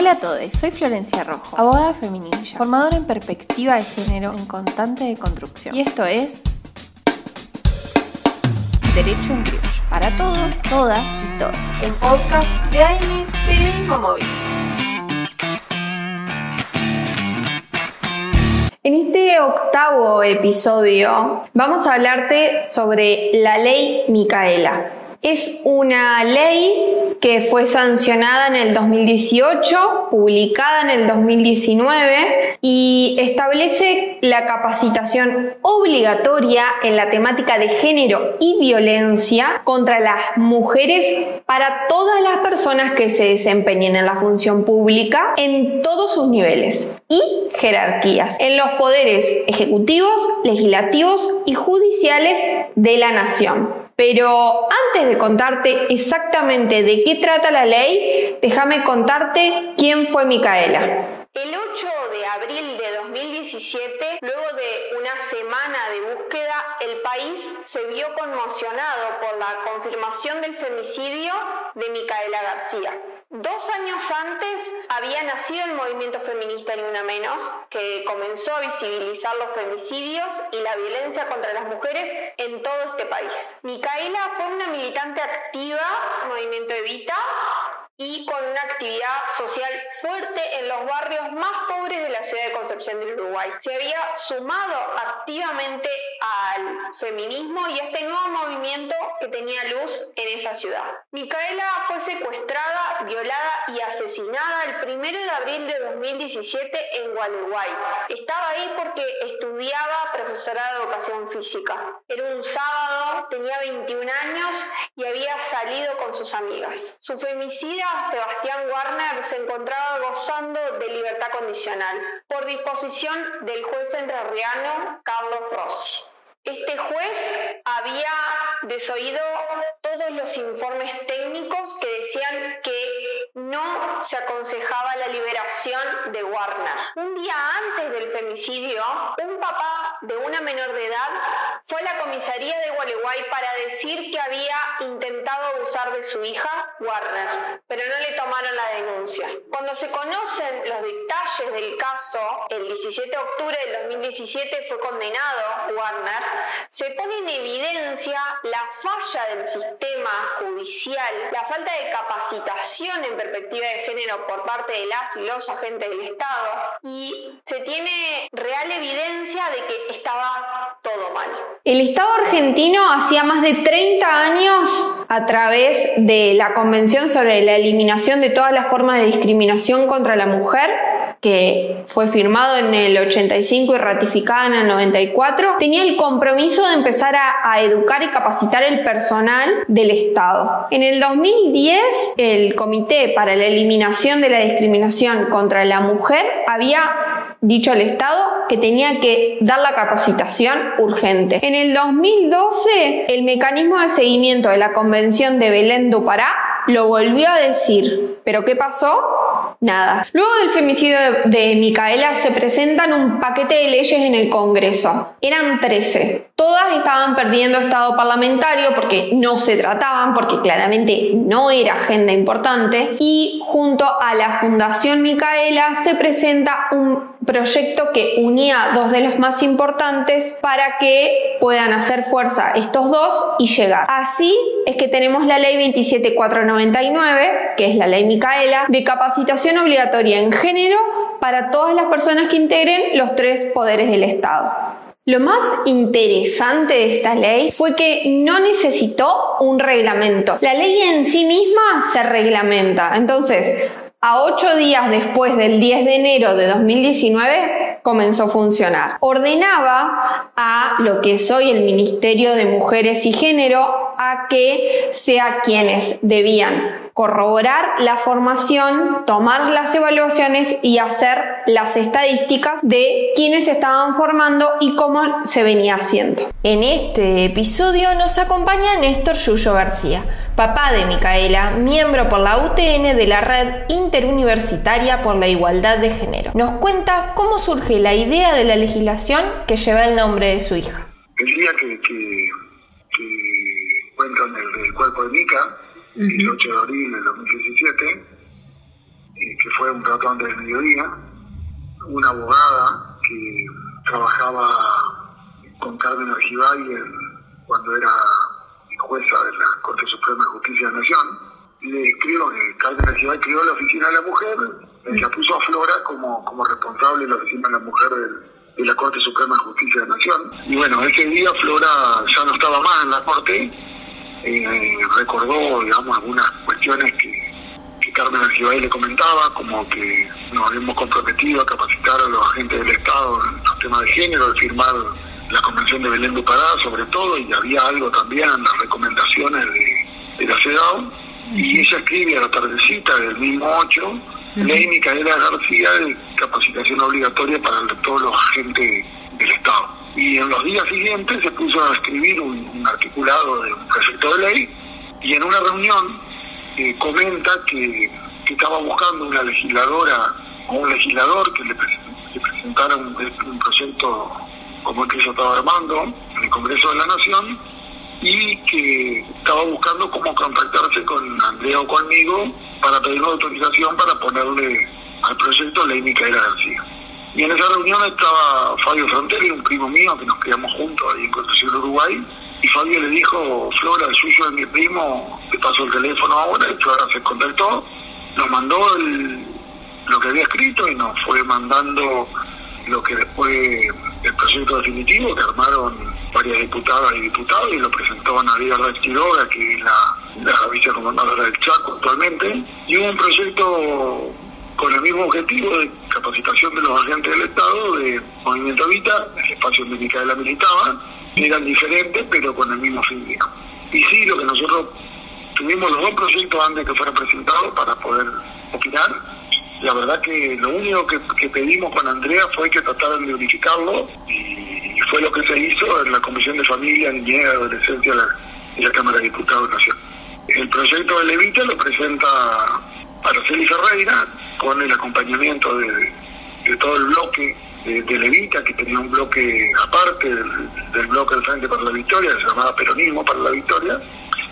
Hola a todos, soy Florencia Rojo, abogada feminista, formadora en perspectiva de género en constante deconstrucción. Y esto es Derecho en Criollo, para todos, todas y todas. El podcast de AM Periodismo Móvil. En este octavo episodio vamos a hablarte sobre la ley Micaela. Es una ley que fue sancionada en el 2018, publicada en el 2019 y establece la capacitación obligatoria en la temática de género y violencia contra las mujeres para todas las personas que se desempeñen en la función pública en todos sus niveles y jerarquías, en los poderes ejecutivos, legislativos y judiciales de la nación. Pero antes de contarte exactamente de qué trata la ley, déjame contarte quién fue Micaela. El 8 de abril de 2017, luego de una semana de búsqueda, el país se vio conmocionado por la confirmación del femicidio de Micaela García. 2 años antes había nacido el movimiento feminista Ni Una Menos, que comenzó a visibilizar los femicidios y la violencia contra las mujeres en todo este país. Micaela fue una militante activa, Movimiento Evita, y con una actividad social fuerte en los barrios más pobres de la ciudad de Concepción del Uruguay. Se había sumado activamente al feminismo y a este nuevo movimiento que tenía luz en esa ciudad. Micaela fue secuestrada, violada y asesinada el 1 de abril de 2017 en Gualeguay. Estaba ahí porque estudiaba profesorado de educación física. Era un sábado, tenía 21 años y había salido con sus amigas. Su femicida Sebastián Warner se encontraba gozando de libertad condicional por disposición del juez entrerriano Carlos Rossi. Este juez había desoído todos los informes técnicos que decían que no se aconsejaba la liberación de Warner. Un día antes del femicidio, un papá de una menor de edad fue a la comisaría de Gualeguay para decir que había intentado abusar de su hija, Warner, pero no le tomaron la denuncia. Cuando se conocen los detalles del caso, el 17 de octubre del 2017 fue condenado Warner. Se pone en evidencia la falla del sistema judicial, la falta de capacitación en perspectiva de género por parte de las y los agentes del Estado, y se tiene real evidencia de que estaba todo mal. El Estado argentino hacía más de 30 años, a través de la Convención sobre la Eliminación de Todas las Formas de Discriminación contra la Mujer, que fue firmado en el 85 y ratificada en el 94, tenía el compromiso de empezar a educar y capacitar el personal del Estado. En el 2010, el Comité para la Eliminación de la Discriminación contra la Mujer había dicho al Estado que tenía que dar la capacitación urgente. En el 2012, el mecanismo de seguimiento de la Convención de Belém do Pará lo volvió a decir. ¿Pero qué pasó? Nada. Luego del femicidio de Micaela se presentan un paquete de leyes en el Congreso. Eran 13. Todas estaban perdiendo estado parlamentario porque no se trataban, porque claramente no era agenda importante. Y junto a la Fundación Micaela se presenta un proyecto que unía dos de los más importantes para que puedan hacer fuerza estos dos y llegar. Así es que tenemos la ley 27.499, que es la ley Micaela, de capacitación obligatoria en género para todas las personas que integren los 3 poderes del Estado. Lo más interesante de esta ley fue que no necesitó un reglamento. La ley en sí misma se reglamenta. Entonces, a 8 días después del 10 de enero de 2019 comenzó a funcionar. Ordenaba a lo que es hoy el Ministerio de Mujeres y Género a que sea quienes debían corroborar la formación, tomar las evaluaciones y hacer las estadísticas de quienes estaban formando y cómo se venía haciendo. En este episodio nos acompaña Néstor Yuyo García, papá de Micaela, miembro por la UTN de la Red Interuniversitaria por la Igualdad de Género. Nos cuenta cómo surge la idea de la legislación que lleva el nombre de su hija. El día que encuentran el cuerpo de Mica, el 8 de abril del 2017, que que fue un pelotón del mediodía, una abogada que trabajaba con Carmen Argibay cuando era jueza de la Corte Suprema de Justicia de la Nación, Carmen Argibay creó la Oficina de la Mujer, la puso a Flora como responsable de la Oficina de la Mujer de la Corte Suprema de Justicia de la Nación. Y bueno, ese día Flora ya no estaba más en la Corte, recordó, digamos, algunas cuestiones que Carmen Argibay le comentaba, como que nos habíamos comprometido a capacitar a los agentes del Estado en los temas de género, de firmar la Convención de Belém do Pará, sobre todo, y había algo también en las recomendaciones de la CEDAW, y ella escribe a la tardecita del mismo 8, ley Micaela García de capacitación obligatoria para todos los agentes del Estado. Y en los días siguientes se puso a escribir un articulado de un proyecto de ley, y en una reunión comenta que estaba buscando una legisladora o un legislador que le presentara un proyecto como el que yo estaba armando en el Congreso de la Nación, y que estaba buscando cómo contactarse con Andrea o conmigo para pedir una autorización para ponerle al proyecto ley Micaela García. Y en esa reunión estaba Fabio Frontera, un primo mío que nos criamos juntos ahí en Concepción del Uruguay, y Fabio le dijo: Flora, el suyo es mi primo, te paso el teléfono ahora, y Flora se contactó, nos mandó lo que había escrito y nos fue mandando lo que después el proyecto definitivo que armaron varias diputadas y diputados, y lo presentó a Navidad del Tiroga, que es la vicecomandadora del Chaco actualmente, y hubo un proyecto con el mismo objetivo de capacitación de los agentes del Estado de Movimiento Evita, el espacio donde Micaela militaba, eran diferentes pero con el mismo fin. Y sí, lo que nosotros tuvimos los dos proyectos antes que fueran presentados para poder opinar. La verdad que lo único que pedimos con Andrea fue que trataran de unificarlo, y fue lo que se hizo en la Comisión de Familia, Niñez y Adolescencia de la Cámara de Diputados de Nación. El proyecto de Levita lo presenta Marcela Ferreira con el acompañamiento de todo el bloque de Levita, que tenía un bloque aparte del bloque del Frente para la Victoria, que se llamaba Peronismo para la Victoria.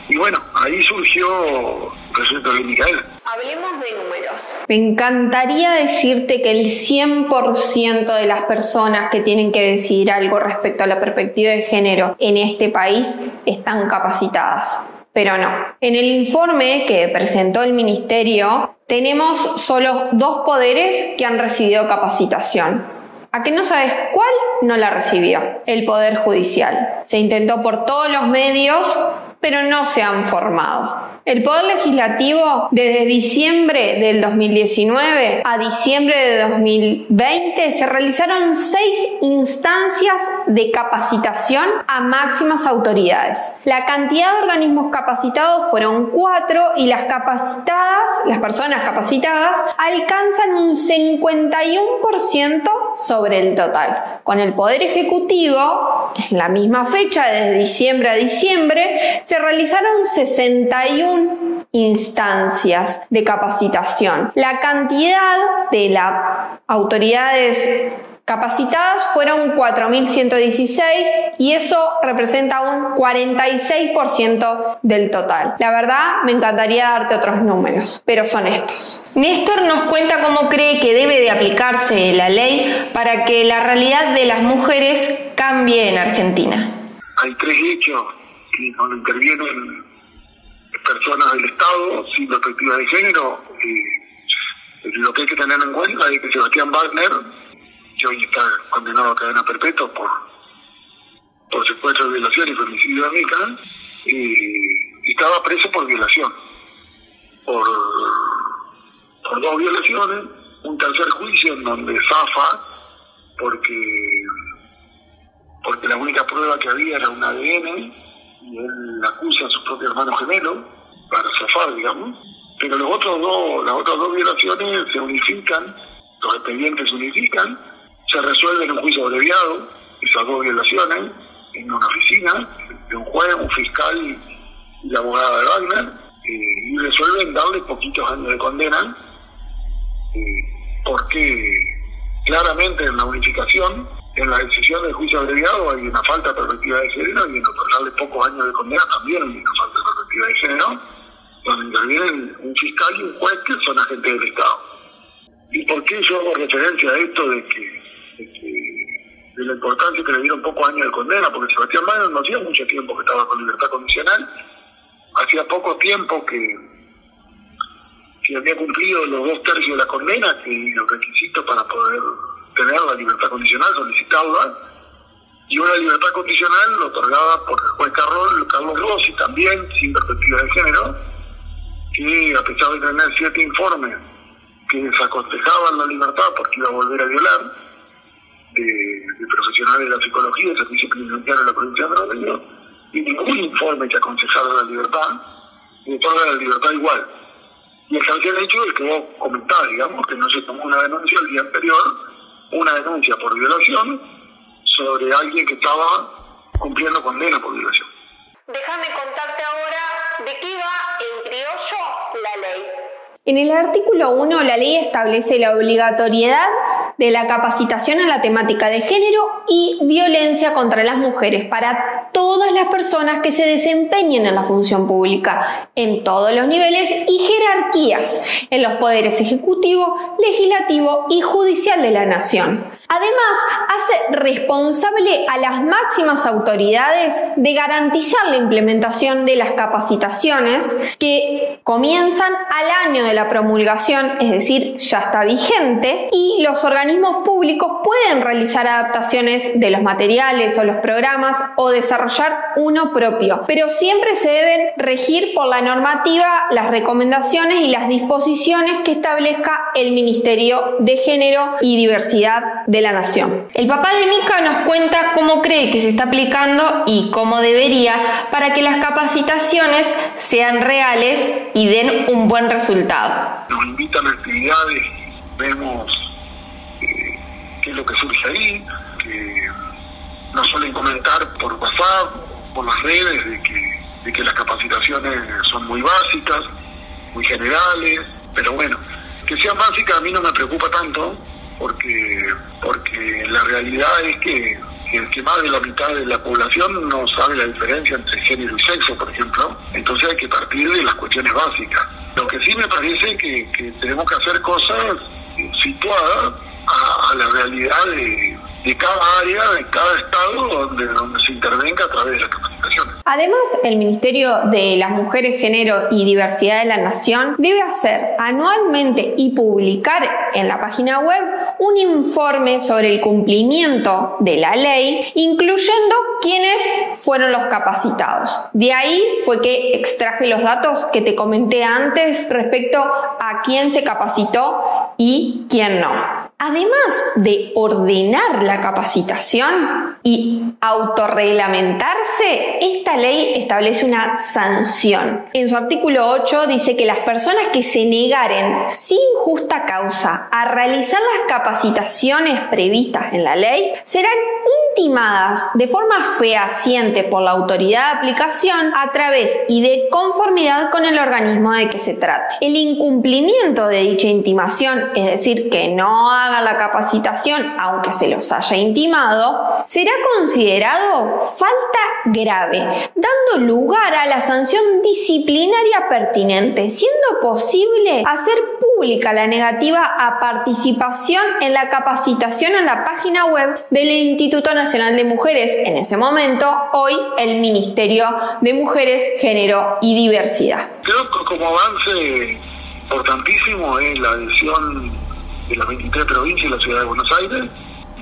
Y bueno, ahí surgió el proyecto de Micaela. Hablemos de números. Me encantaría decirte que el 100% de las personas que tienen que decidir algo respecto a la perspectiva de género en este país están capacitadas, pero no. En el informe que presentó el Ministerio, tenemos solo 2 poderes que han recibido capacitación. ¿A qué no sabes cuál no la recibió? El Poder Judicial. Se intentó por todos los medios, pero no se han formado. El Poder Legislativo, desde diciembre del 2019 a diciembre de 2020, se realizaron 6 instancias de capacitación a máximas autoridades. La cantidad de organismos capacitados fueron 4, y las personas capacitadas alcanzan un 51% sobre el total. Con el Poder Ejecutivo, en la misma fecha, desde diciembre a diciembre, se realizaron 61 instancias de capacitación. La cantidad de las autoridades capacitadas fueron 4.116, y eso representa un 46% del total. La verdad, me encantaría darte otros números, pero son estos. Néstor nos cuenta cómo cree que debe de aplicarse la ley para que la realidad de las mujeres cambie en Argentina. Hay 3 hechos que no intervienen personas del Estado sin perspectiva de género. Lo que hay que tener en cuenta es que Sebastián Warner, que hoy está condenado a cadena perpetua por secuestro, violación y femicidio de Mica, estaba preso por violación, por 2 violaciones, un tercer juicio en donde zafa porque la única prueba que había era un ADN, y él acusa a su propio hermano gemelo para zafar, digamos. Pero las otras dos violaciones se unifican, los expedientes se unifican, se resuelven en un juicio abreviado, esas 2 violaciones, en una oficina de un juez, un fiscal y la abogada de Wagner, y resuelven darle poquitos años de condena, porque claramente en la unificación, en la decisión del juicio abreviado, hay una falta de perspectiva de género, y en otorgarle pocos años de condena también hay una falta de perspectiva de género, donde intervienen un fiscal y un juez que son agentes del Estado. ¿Y por qué yo hago referencia a esto de la importancia que le dieron pocos años de condena? Porque Sebastián Warner no hacía mucho tiempo que estaba con libertad condicional, hacía poco tiempo que había cumplido los 2/3 de la condena, que los requisitos para poder tener la libertad condicional solicitada, y una libertad condicional otorgada por el juez Carlos Rossi, también sin perspectiva de género, que a pesar de tener 7 informes que desaconsejaban la libertad porque iba a volver a violar, de profesionales de la psicología, del servicio penitenciario de la provincia de Rodríguez, y ningún informe que aconsejara la libertad, y otorga la libertad igual. Y el que había hecho es que vos comentás, digamos, que no se tomó una denuncia el día anterior, una denuncia por violación sobre alguien que estaba cumpliendo condena por violación. Déjame contarte ahora de qué va en criollo la ley. En el artículo 1, la ley establece la obligatoriedad de la capacitación a la temática de género y violencia contra las mujeres para todas las personas que se desempeñen en la función pública, en todos los niveles y jerarquías, en los poderes ejecutivo, legislativo y judicial de la nación. Además, hace responsable a las máximas autoridades de garantizar la implementación de las capacitaciones que comienzan al año de la promulgación, es decir, ya está vigente, y los organismos públicos pueden realizar adaptaciones de los materiales o los programas o desarrollar uno propio, pero siempre se deben regir por la normativa, las recomendaciones y las disposiciones que establezca el Ministerio de Género y Diversidad de la Nación. El papá de Mica nos cuenta cómo cree que se está aplicando y cómo debería para que las capacitaciones sean reales y den un buen resultado. Nos invitan a actividades, vemos qué es lo que surge ahí, que nos suelen comentar por WhatsApp, por las redes, de que las capacitaciones son muy básicas, muy generales, pero bueno, que sean básicas a mí no me preocupa tanto, porque la realidad es que más de la mitad de la población no sabe la diferencia entre género y sexo, por ejemplo. Entonces hay que partir de las cuestiones básicas. Lo que sí me parece que tenemos que hacer cosas situadas a la realidad de cada área, de cada estado donde se intervenga a través de la capacitación. Además, el Ministerio de las Mujeres, Género y Diversidad de la Nación debe hacer anualmente y publicar en la página web un informe sobre el cumplimiento de la ley, incluyendo quiénes fueron los capacitados. De ahí fue que extraje los datos que te comenté antes respecto a quién se capacitó y quién no. Además de ordenar la capacitación y autorreglamentarse, esta ley establece una sanción. En su artículo 8 dice que las personas que se negaren sin justa causa a realizar las capacitaciones previstas en la ley serán intimadas de forma fehaciente por la autoridad de aplicación a través y de conformidad con el organismo de que se trate. El incumplimiento de dicha intimación, es decir, que no haga la capacitación aunque se los haya intimado, será considerado falta grave, dando lugar a la sanción disciplinaria pertinente, siendo posible hacer pública la negativa a participación en la capacitación en la página web del Instituto Nacional de Mujeres, en ese momento, hoy el Ministerio de Mujeres, Género y Diversidad. Creo que como avance importantísimo es la adhesión de las 23 provincias y la ciudad de Buenos Aires,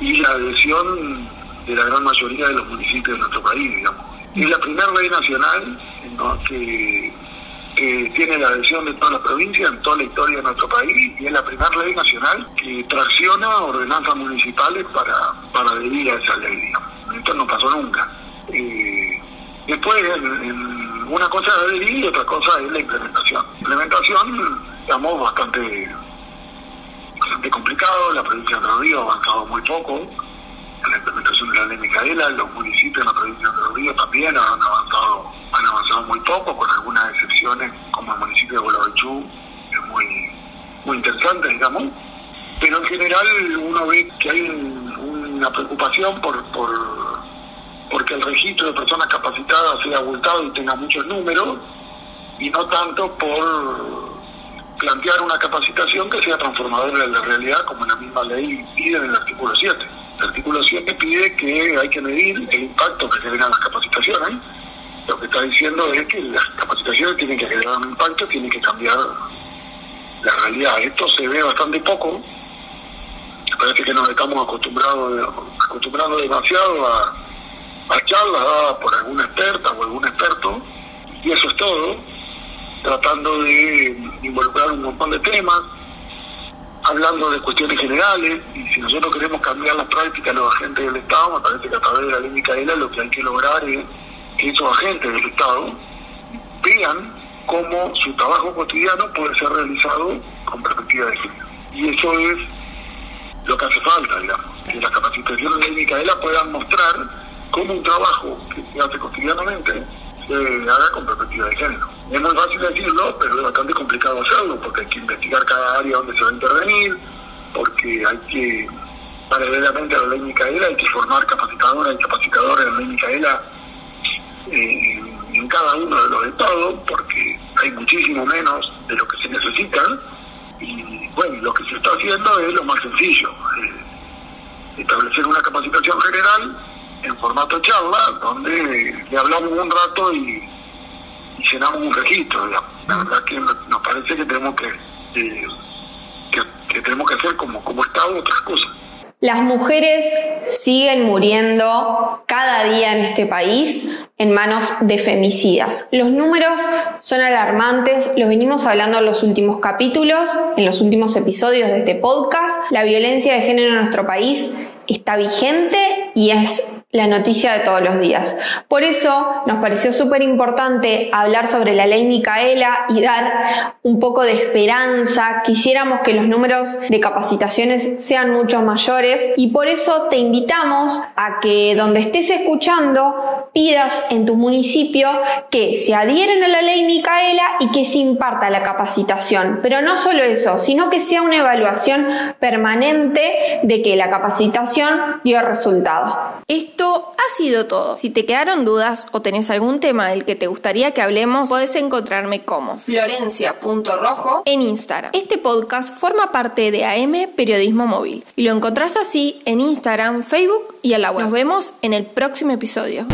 y la adhesión de la gran mayoría de los municipios de nuestro país, digamos. Es la primera ley nacional, ¿no?, que tiene la adhesión de todas las provincias en toda la historia de nuestro país, y es la primera ley nacional que tracciona ordenanzas municipales para adherir a esa ley, digamos. Esto no pasó nunca. Después, una cosa es adherir y otra cosa es la implementación. Estamos bastante complicado, la provincia de Rodríguez ha avanzado muy poco en la implementación de la ley Micaela, los municipios de la provincia de Rodríguez también han avanzado muy poco, con algunas excepciones, como el municipio de Bolabichú, que es muy interesante, digamos, pero en general uno ve que hay una preocupación porque el registro de personas capacitadas sea abultado y tenga muchos números, y no tanto por plantear una capacitación que sea transformadora de la realidad, como la misma ley pide en el artículo 7. El artículo 7 pide que hay que medir el impacto que generan las capacitaciones. Lo que está diciendo es que las capacitaciones tienen que generar un impacto, tienen que cambiar la realidad. Esto se ve bastante poco. Parece que nos estamos acostumbrando demasiado a charlas dadas por alguna experta o algún experto, y eso es todo, tratando de involucrar un montón de temas, hablando de cuestiones generales. Y si nosotros queremos cambiar las prácticas de los agentes del Estado, me parece que a través de la ley Micaela lo que hay que lograr es que esos agentes del Estado vean cómo su trabajo cotidiano puede ser realizado con perspectiva de género. Y eso es lo que hace falta, digamos, que las capacitaciones de Micaela puedan mostrar cómo un trabajo que se hace cotidianamente se haga con perspectiva de género. Es muy fácil decirlo, pero es bastante complicado hacerlo, porque hay que investigar cada área donde se va a intervenir, porque hay que, paralelamente a la ley Micaela, hay que formar capacitadoras y capacitadores de la ley Micaela en cada uno de los estados, porque hay muchísimo menos de lo que se necesitan. Y bueno, lo que se está haciendo es lo más sencillo, establecer una capacitación general en formato charla, donde le hablamos un rato y llenamos un registro, digamos. La verdad que nos parece que tenemos que tenemos que hacer como Estado otras cosas. Las mujeres siguen muriendo cada día en este país en manos de femicidas. Los números son alarmantes, los venimos hablando en los últimos capítulos, en los últimos episodios de este podcast. La violencia de género en nuestro país está vigente y es la noticia de todos los días. Por eso nos pareció súper importante hablar sobre la ley Micaela y dar un poco de esperanza. Quisiéramos que los números de capacitaciones sean mucho mayores, y por eso te invitamos a que donde estés escuchando pidas en tu municipio que se adhieran a la ley Micaela y que se imparta la capacitación. Pero no solo eso, sino que sea una evaluación permanente de que la capacitación dio resultado. Esto ha sido todo. Si te quedaron dudas o tenés algún tema del que te gustaría que hablemos, podés encontrarme como Florencia.rojo en Instagram. Este podcast forma parte de AM Periodismo Móvil y lo encontrás así en Instagram, Facebook y a la web. Nos vemos en el próximo episodio.